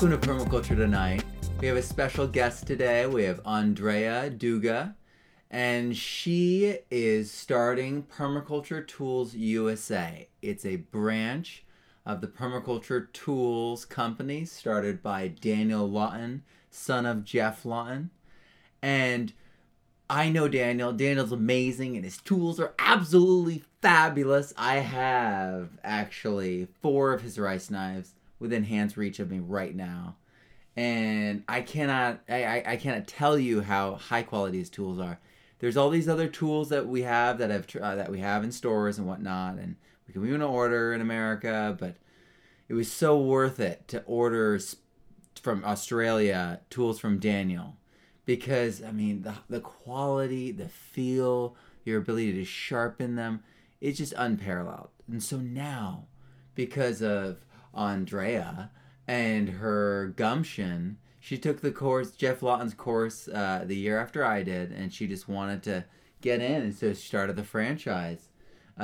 Welcome to Permaculture Tonight. We have a special guest today. We have Andrea Dugas, and she is starting Permaculture Tools USA. It's a branch of the Permaculture Tools company started by Daniel Lawton, son of Jeff Lawton. And I know Daniel. Daniel's amazing, and his tools are absolutely fabulous. I have, actually, 4 of his rice knives within hand's reach of me right now. And I cannot tell you how high quality his tools are. There's all these other tools that we have that we have in stores and whatnot, and we can even order in America, but it was so worth it to order from Australia tools from Daniel. Because, I mean, the quality, the feel, your ability to sharpen them, it's just unparalleled. And so now, because of Andrea and her gumption, she took the course, Jeff Lawton's course, the year after I did, and she just wanted to get in, and so she started the franchise.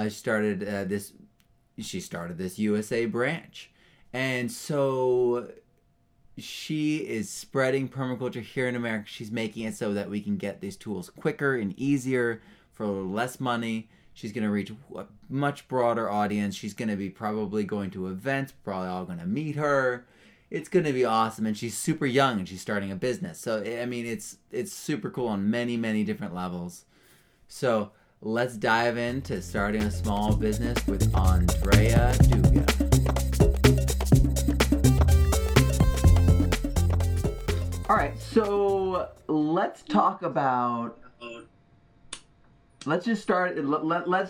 She started this USA branch. And so she is spreading permaculture here in America. She's making it so that we can get these tools quicker and easier for less money. She's going to reach a much broader audience. She's going to be probably going to events, probably all going to meet her. It's going to be awesome. And she's super young, and she's starting a business. So, I mean, it's super cool on many, many different levels. So let's dive into starting a small business with Andrea Dugas. All right, so let's talk about, let's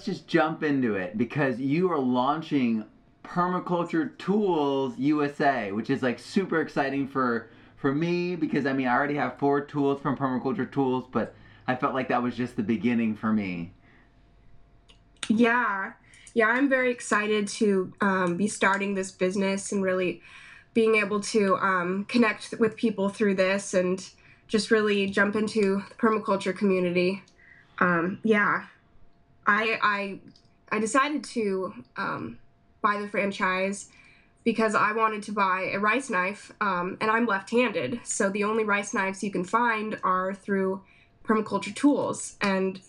just jump into it, because you are launching Permaculture Tools USA, which is like super exciting for me, because I mean, I already have 4 tools from Permaculture Tools, but I felt like that was just the beginning for me. Yeah, I'm very excited to be starting this business and really being able to connect with people through this and just really jump into the permaculture community. I decided to buy the franchise because I wanted to buy a rice knife, and I'm left-handed. So the only rice knives you can find are through Permaculture Tools. And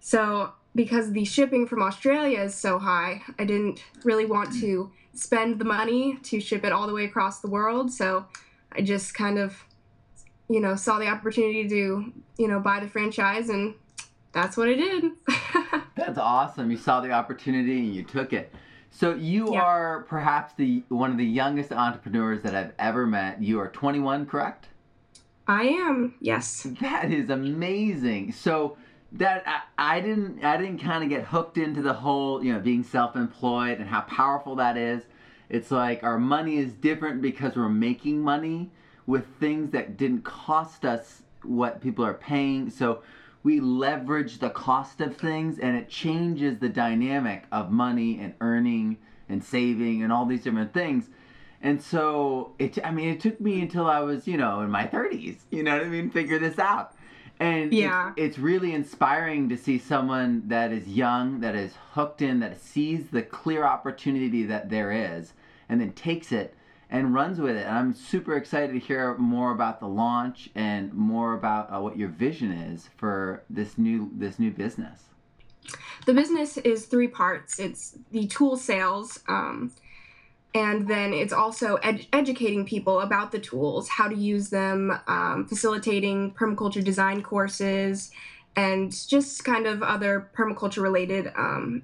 so because the shipping from Australia is so high, I didn't really want to spend the money to ship it all the way across the world. So I just kind of, saw the opportunity to, buy the franchise, and that's what I did. That's awesome. You saw the opportunity and you took it. So you are perhaps one of the youngest entrepreneurs that I've ever met. You are 21, correct? I am, yes. That is amazing. So I didn't kind of get hooked into the whole, being self-employed and how powerful that is. It's like our money is different because we're making money with things that didn't cost us what people are paying. So we leverage the cost of things, and it changes the dynamic of money and earning and saving and all these different things. And so it took me until I was, in my 30s, figure this out. And it's really inspiring to see someone that is young, that is hooked in, that sees the clear opportunity that there is, and then takes it and runs with it. And I'm super excited to hear more about the launch and more about what your vision is for this new business. The business is 3 parts. It's the tool sales, and then it's also educating people about the tools, how to use them, facilitating permaculture design courses, and just kind of other permaculture-related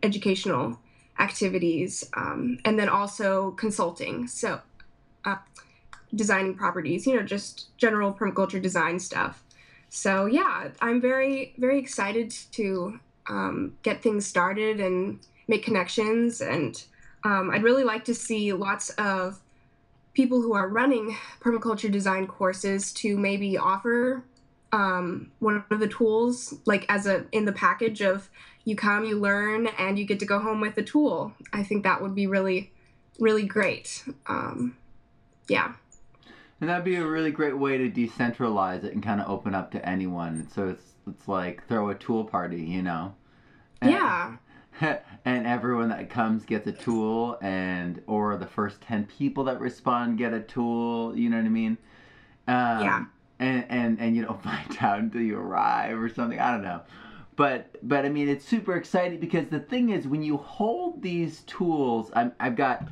educational activities, and then also consulting. So designing properties, just general permaculture design stuff. So yeah, I'm very, very excited to get things started and make connections, and I'd really like to see lots of people who are running permaculture design courses to maybe offer one of the tools, like in the package of you come, you learn, and you get to go home with the tool. I think that would be really, really great. And that'd be a really great way to decentralize it and kind of open up to anyone. So it's like throw a tool party, And, And everyone that comes gets a tool, and or the first 10 people that respond get a tool, you know what I mean? Yeah. And you don't find out until you arrive or something. I don't know. But I mean, it's super exciting, because the thing is, when you hold these tools, I've got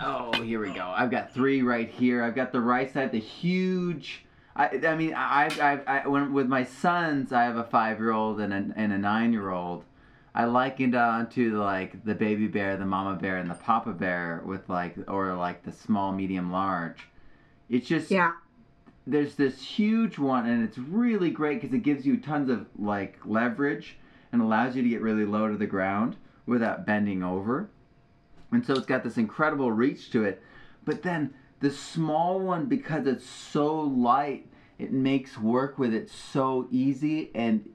oh, here we go. I've got three right here. I've got the right side, the huge. I mean, when with my sons, I have a 5-year-old and a 9-year-old. I likened onto like the baby bear, the mama bear, and the papa bear with like the small, medium, large. It's just, yeah. There's this huge one, and it's really great because it gives you tons of like leverage and allows you to get really low to the ground without bending over. And so it's got this incredible reach to it. But then the small one, because it's so light, it makes work with it so easy, and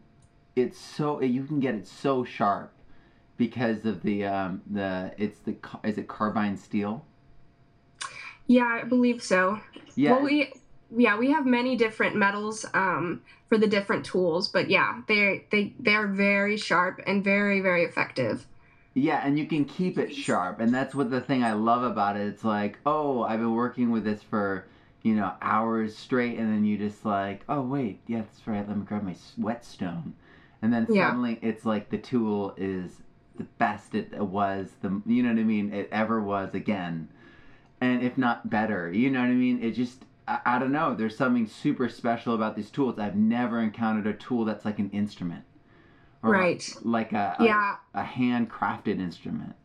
it's so, you can get it so sharp because of is it carbine steel? Yeah, I believe so. Yeah. Well, we have many different metals for the different tools, but yeah, they're very sharp and very, very effective. Yeah, and you can keep it sharp, and that's what the thing I love about it. It's like, oh, I've been working with this for, you know, hours straight, and then you just like, oh wait, yeah, that's right, let me grab my whetstone, and then suddenly it's like the tool is the best it was, the, you know what I mean, it ever was again, and if not better, you know what I mean. It just, I don't know, there's something super special about these tools. I've never encountered a tool that's like an instrument. Or right. Like a handcrafted instrument.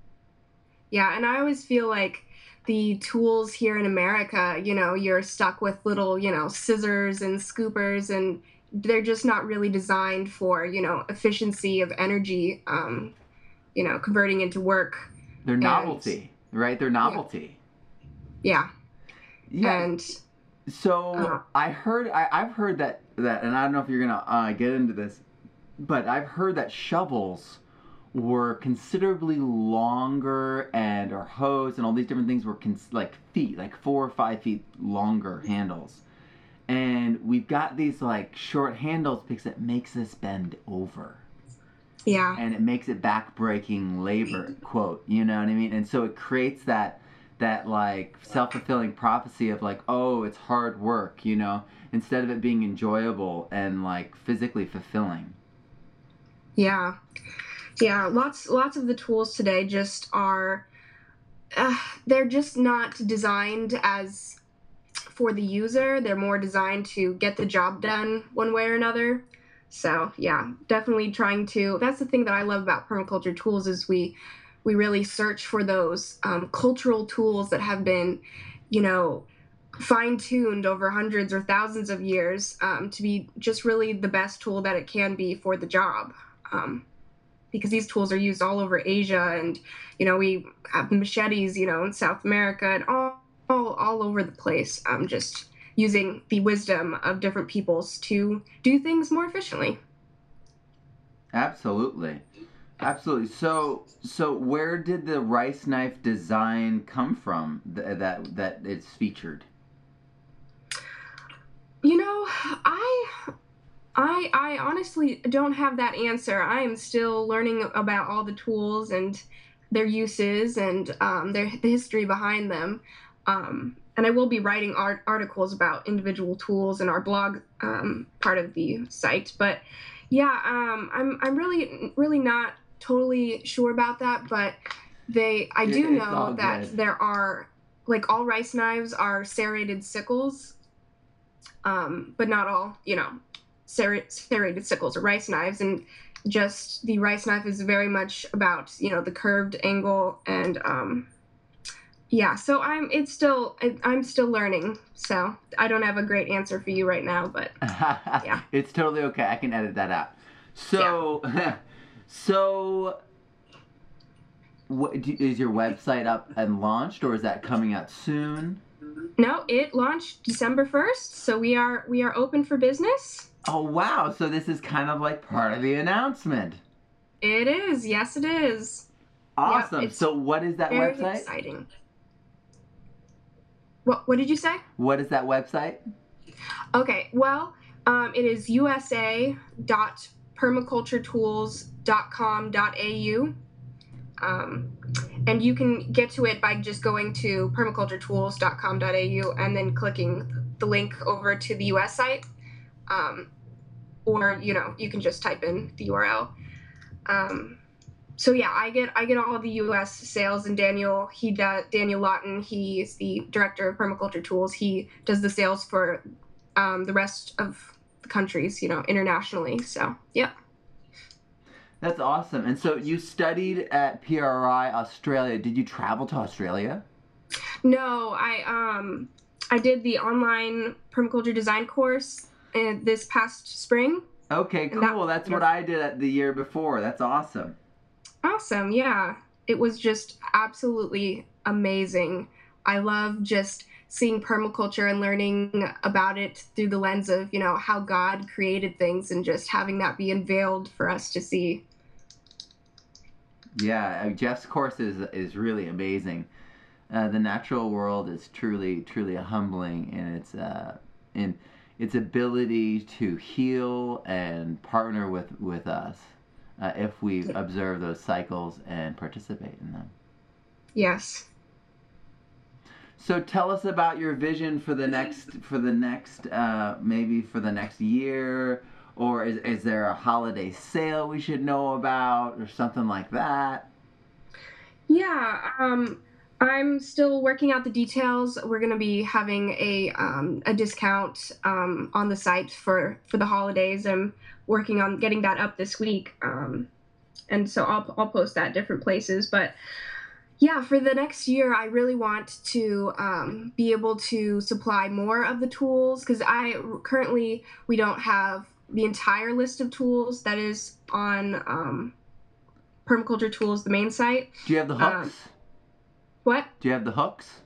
Yeah, and I always feel like the tools here in America, you know, you're stuck with little, you know, scissors and scoopers, and they're just not really designed for, you know, efficiency of energy, you know, converting into work. They're novelty, right? They're novelty. Yeah. Yeah. And... So I've heard that, and I don't know if you're going to get into this, but I've heard that shovels were considerably longer, and or hose and all these different things were like 4 or 5 feet longer handles. And we've got these like short handles because it makes us bend over. Yeah. And it makes it back-breaking labor, quote, you know what I mean? And so it creates that like self-fulfilling prophecy of like, oh, it's hard work, you know, instead of it being enjoyable and like physically fulfilling. Yeah. Yeah. Lots of the tools today just are, they're just not designed as for the user. They're more designed to get the job done one way or another. So yeah, definitely trying to, that's the thing that I love about Permaculture Tools is we really search for those cultural tools that have been, you know, fine-tuned over hundreds or thousands of years to be just really the best tool that it can be for the job. Because these tools are used all over Asia, and, you know, we have machetes, you know, in South America and all over the place, just using the wisdom of different peoples to do things more efficiently. Absolutely. Absolutely. So where did the rice knife design come from that it's featured? You know, I honestly don't have that answer. I am still learning about all the tools and their uses and the history behind them. And I will be writing articles about individual tools in our blog part of the site. But yeah, I'm really not totally sure about that, but I do know that good. There are, like, all rice knives are serrated sickles, but not all, you know, serrated sickles are rice knives, and just the rice knife is very much about, you know, the curved angle, and so I'm still learning, so I don't have a great answer for you right now, but yeah. It's totally okay. I can edit that out. So yeah. So is your website up and launched, or is that coming out soon? No, it launched December 1st, so we are open for business. Oh wow, so this is kind of like part of the announcement. It is. Yes, it is. Awesome. Yep, so what is that website? Very exciting. What did you say? What is that website? Okay, well, it is USA.com. permaculturetools.com.au. And you can get to it by just going to permaculturetools.com.au and then clicking the link over to the US site. Or, you know, you can just type in the URL. So yeah, I get all of the U.S. sales, and Daniel Lawton, he is the director of Permaculture Tools. He does the sales for the rest of the countries, you know, internationally. So yeah, that's awesome. And so you studied at PRI Australia. Did you travel to Australia? No, I did the online permaculture design course this past spring. Okay, cool. That's what I did at the year before. That's awesome. Awesome, yeah. It was just absolutely amazing. I love just seeing permaculture and learning about it through the lens of, you know, how God created things and just having that be unveiled for us to see. Yeah, Jeff's course is really amazing. The natural world is truly, truly humbling in its ability to heal and partner with us. If we observe those cycles and participate in them. Yes. So tell us about your vision for the next, maybe for the next year, or is there a holiday sale we should know about or something like that? Yeah, I'm still working out the details. We're going to be having a discount on the site for the holidays. I'm working on getting that up this week, and so I'll post that different places. But yeah, for the next year, I really want to be able to supply more of the tools, because we don't have the entire list of tools that is on Permaculture Tools, the main site. Do you have the hooks? Do you have the hooks?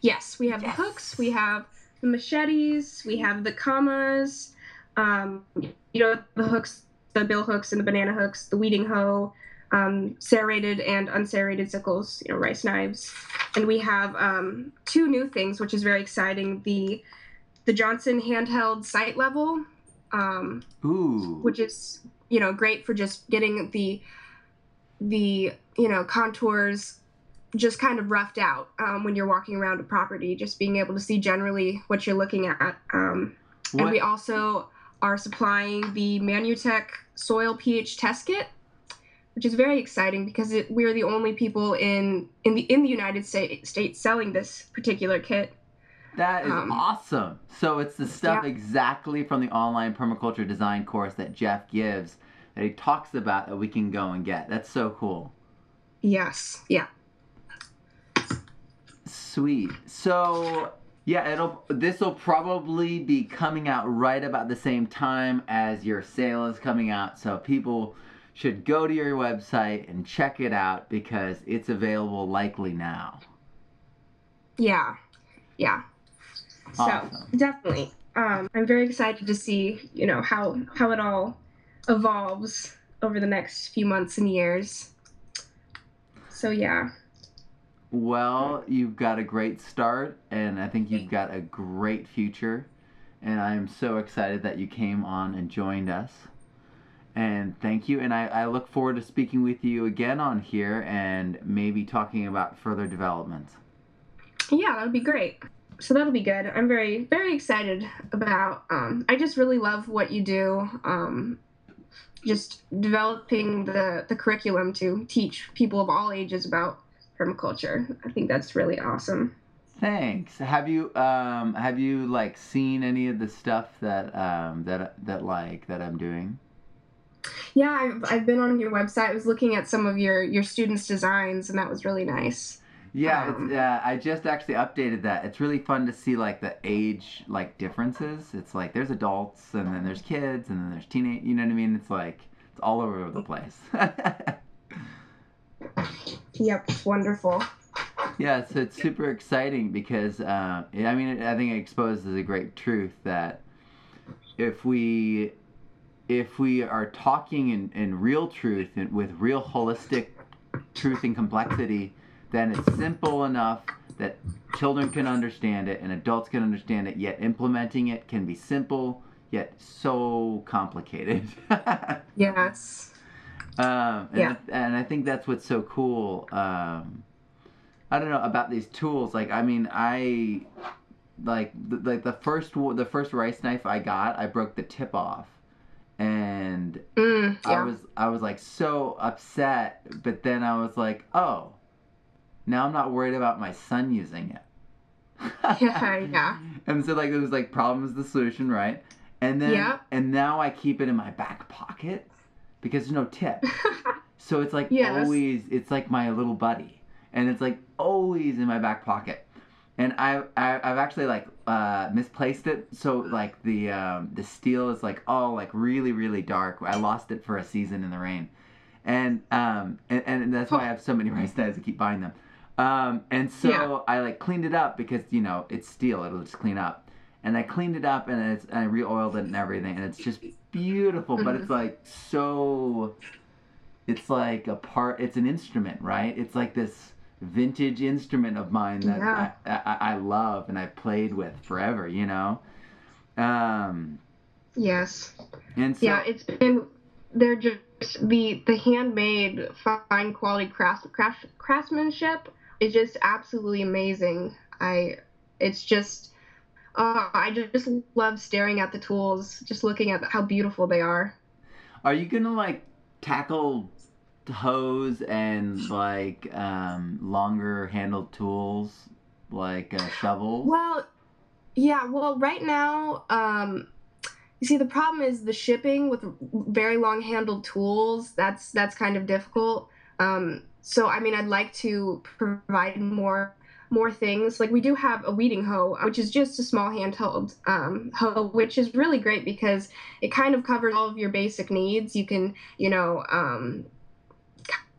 Yes, we have the hooks. We have the machetes. We have the commas. You know, the hooks, the bill hooks and the banana hooks, the weeding hoe, serrated and unserrated sickles, you know, rice knives. And we have two new things, which is very exciting, the Johnson handheld sight level, which is, you know, great for just getting the you know, contours just kind of roughed out when you're walking around a property, just being able to see generally what you're looking at. And we also are supplying the Manutech Soil pH Test Kit, which is very exciting because we're the only people in the United States selling this particular kit. That is awesome. So it's the stuff exactly from the online permaculture design course that Jeff gives, that he talks about, that we can go and get. That's so cool. Yes. Yeah. Sweet. So... yeah, this'll probably be coming out right about the same time as your sale is coming out, so people should go to your website and check it out because it's available likely now. Yeah, yeah. Awesome. So definitely, I'm very excited to see, you know, how it all evolves over the next few months and years. So yeah. Well, you've got a great start, and I think you've got a great future, and I'm so excited that you came on and joined us, and thank you, and I look forward to speaking with you again on here and maybe talking about further developments. Yeah, that would be great. So that'll be good. I'm very, very excited about, I just really love what you do, just developing the curriculum to teach people of all ages about permaculture. I think that's really awesome. Thanks. Have you like seen any of the stuff that I'm doing? Yeah, I've been on your website. I was looking at some of your students' designs, and that was really nice. Yeah, I just actually updated that. It's really fun to see like the age like differences. It's like there's adults, and then there's kids, and then there's teenage. You know what I mean? It's like it's all over the place. Yep, wonderful. Yeah, so it's super exciting because, I think it exposes a great truth that if we are talking in real truth and with real holistic truth and complexity, then it's simple enough that children can understand it and adults can understand it, yet implementing it can be simple, get so complicated. Yes. And I think that's what's so cool. I don't know about these tools. Like, I mean, the first rice knife I got, I broke the tip off, and I was like so upset. But then I was like, oh, now I'm not worried about my son using it. Yeah. And so like it was like problem is the solution, right? And then and now I keep it in my back pocket because there's no tip. So it's like always, it's like my little buddy, and it's like always in my back pocket. And I've actually like misplaced it, so like the steel is like all like really dark. I lost it for a season in the rain, and that's why I have so many rice knives. I keep buying them. And so I like cleaned it up because, you know, it's steel, it'll just clean up. And I cleaned it up and I re-oiled it and everything, and it's just beautiful, but it's like so, it's like a part, it's an instrument, right? It's like this vintage instrument of mine that I love and I played with forever, you know? Yes. And so, yeah, it's been, they're just, the handmade fine quality craftsmanship, it's just absolutely amazing. I just love staring at the tools, just looking at how beautiful they are. Are you gonna like tackle hoes and like longer handled tools like a shovel? Well, yeah. Well, right now, you see, the problem is the shipping with very long handled tools. That's kind of difficult. So, I mean, I'd like to provide more things. Like, we do have a weeding hoe, which is just a small handheld hoe, which is really great because it kind of covers all of your basic needs. You can, you know,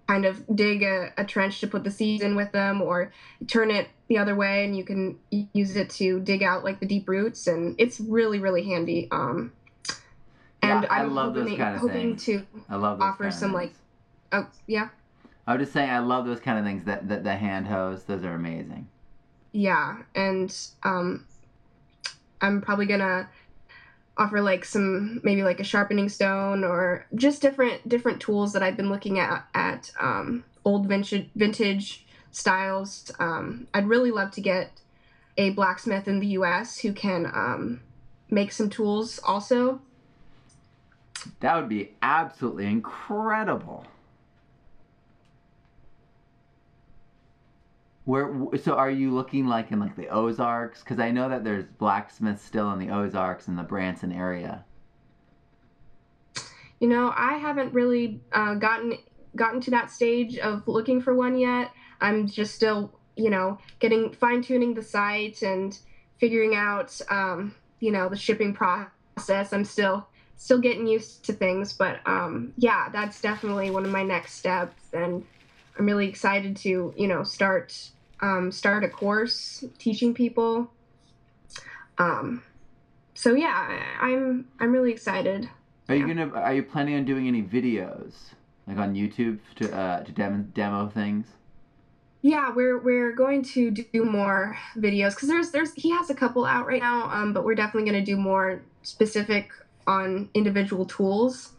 kind of dig a trench to put the seeds in with them, or turn it the other way and you can use it to dig out like the deep roots. And it's really handy. And yeah, I'm hoping to offer some like, I was just saying, I love those kind of things, that the hand hose. Those are amazing. Yeah, and I'm probably gonna offer like some, maybe like a sharpening stone, or just different tools that I've been looking at old vintage styles. I'd really love to get a blacksmith in the U.S. who can make some tools also. That would be absolutely incredible. So are you looking like in like the Ozarks? Because I know that there's blacksmiths still in the Ozarks and the Branson area. You know, I haven't really gotten to that stage of looking for one yet. I'm just still, you know, fine-tuning the site and figuring out, you know, the shipping process. I'm still getting used to things, but yeah, that's definitely one of my next steps, and I'm really excited to, you know, start a course teaching people. So yeah, I'm really excited. Are you planning on doing any videos like on YouTube to demo things? Yeah, we're going to do more videos because he has a couple out right now, but we're definitely going to do more specific on individual tools.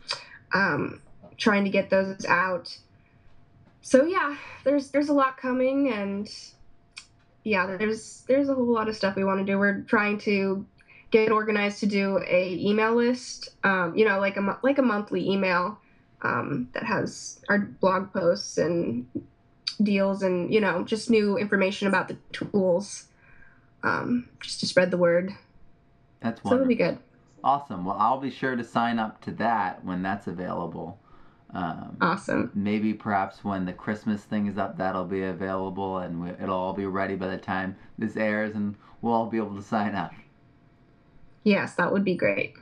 Trying to get those out. So yeah, there's a lot coming, and yeah, there's a whole lot of stuff we want to do. We're trying to get organized to do an email list, you know, like a monthly email that has our blog posts and deals and, you know, just new information about the tools, just to spread the word. That's wonderful. So it'll be good. Awesome. Well, I'll be sure to sign up to that when that's available. Awesome. Maybe perhaps when the Christmas thing is up, that'll be available, and it'll all be ready by the time this airs, and we'll all be able to sign up. Yes, that would be great.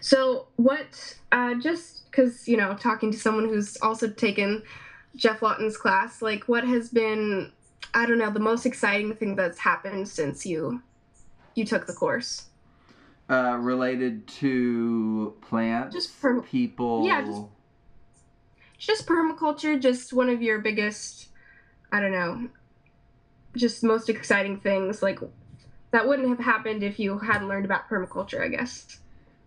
So what, just because, you know, talking to someone who's also taken Jeff Lawton's class, like what has been, I don't know, the most exciting thing that's happened since you took the course? Related to plants, just people. Yeah, just permaculture, just one of your biggest, I don't know, just most exciting things, like that wouldn't have happened if you hadn't learned about permaculture, I guess.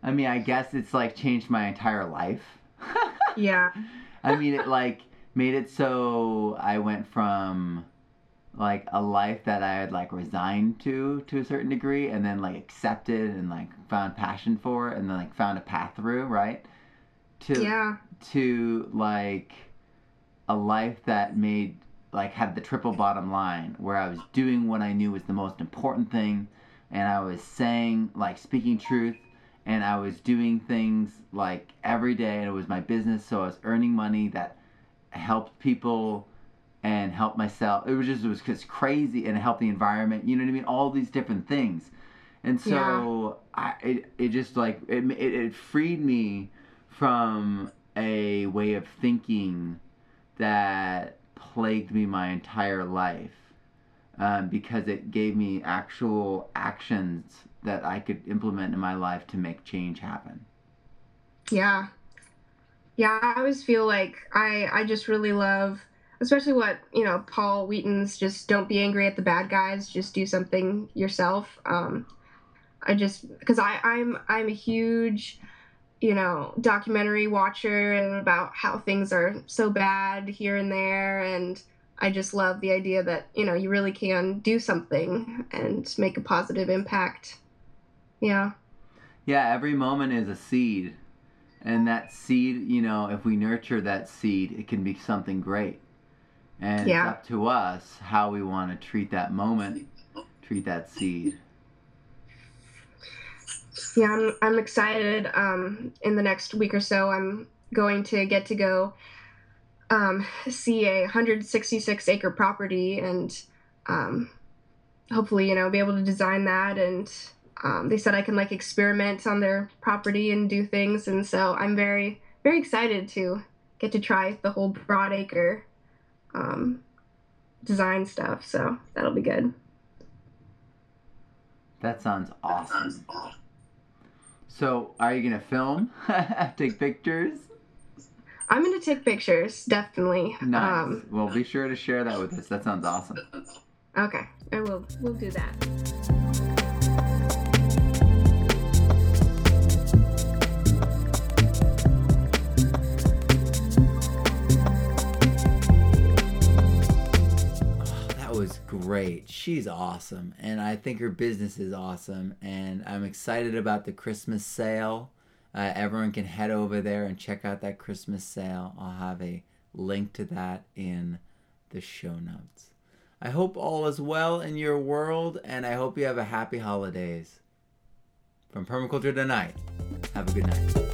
I mean, I guess it's like changed my entire life. Yeah. I mean, it like made it so I went from like a life that I had like resigned to a certain degree, and then like accepted and like found passion for, and then like found a path through, right? To like a life that made like had the triple bottom line, where I was doing what I knew was the most important thing, and I was saying like speaking truth, and I was doing things like every day, and it was my business, so I was earning money that helped people and helped myself. It was just crazy, and it helped the environment, you know what I mean, all these different things. And so it freed me from a way of thinking that plagued me my entire life, because it gave me actual actions that I could implement in my life to make change happen. Yeah. Yeah, I always feel like I just really love, especially what, you know, Paul Wheaton's, just don't be angry at the bad guys, just do something yourself. I just, because I'm a huge, you know, documentary watcher, and about how things are so bad here and there, and I just love the idea that, you know, you really can do something and make a positive impact. Yeah. Yeah, every moment is a seed. And that seed, you know, if we nurture that seed, it can be something great. And it's up to us how we want to treat that moment, treat that seed. Yeah, I'm excited. In the next week or so, I'm going to get to go see a 166 acre property, and hopefully, you know, be able to design that. And they said I can like experiment on their property and do things, and so I'm very, very excited to get to try the whole broad acre design stuff, so that'll be good. That sounds awesome. So are you gonna film? Take pictures? I'm going to take pictures, definitely. Nice. Well, be sure to share that with us. That sounds awesome. Okay. I will. We'll do that. Oh, that was great. She's awesome. And I think her business is awesome. And I'm excited about the Christmas sale. Everyone can head over there and check out that Christmas sale. I'll have a link to that in the show notes. I hope all is well in your world, and I hope you have a happy holidays. From Permaculture Tonight, have a good night.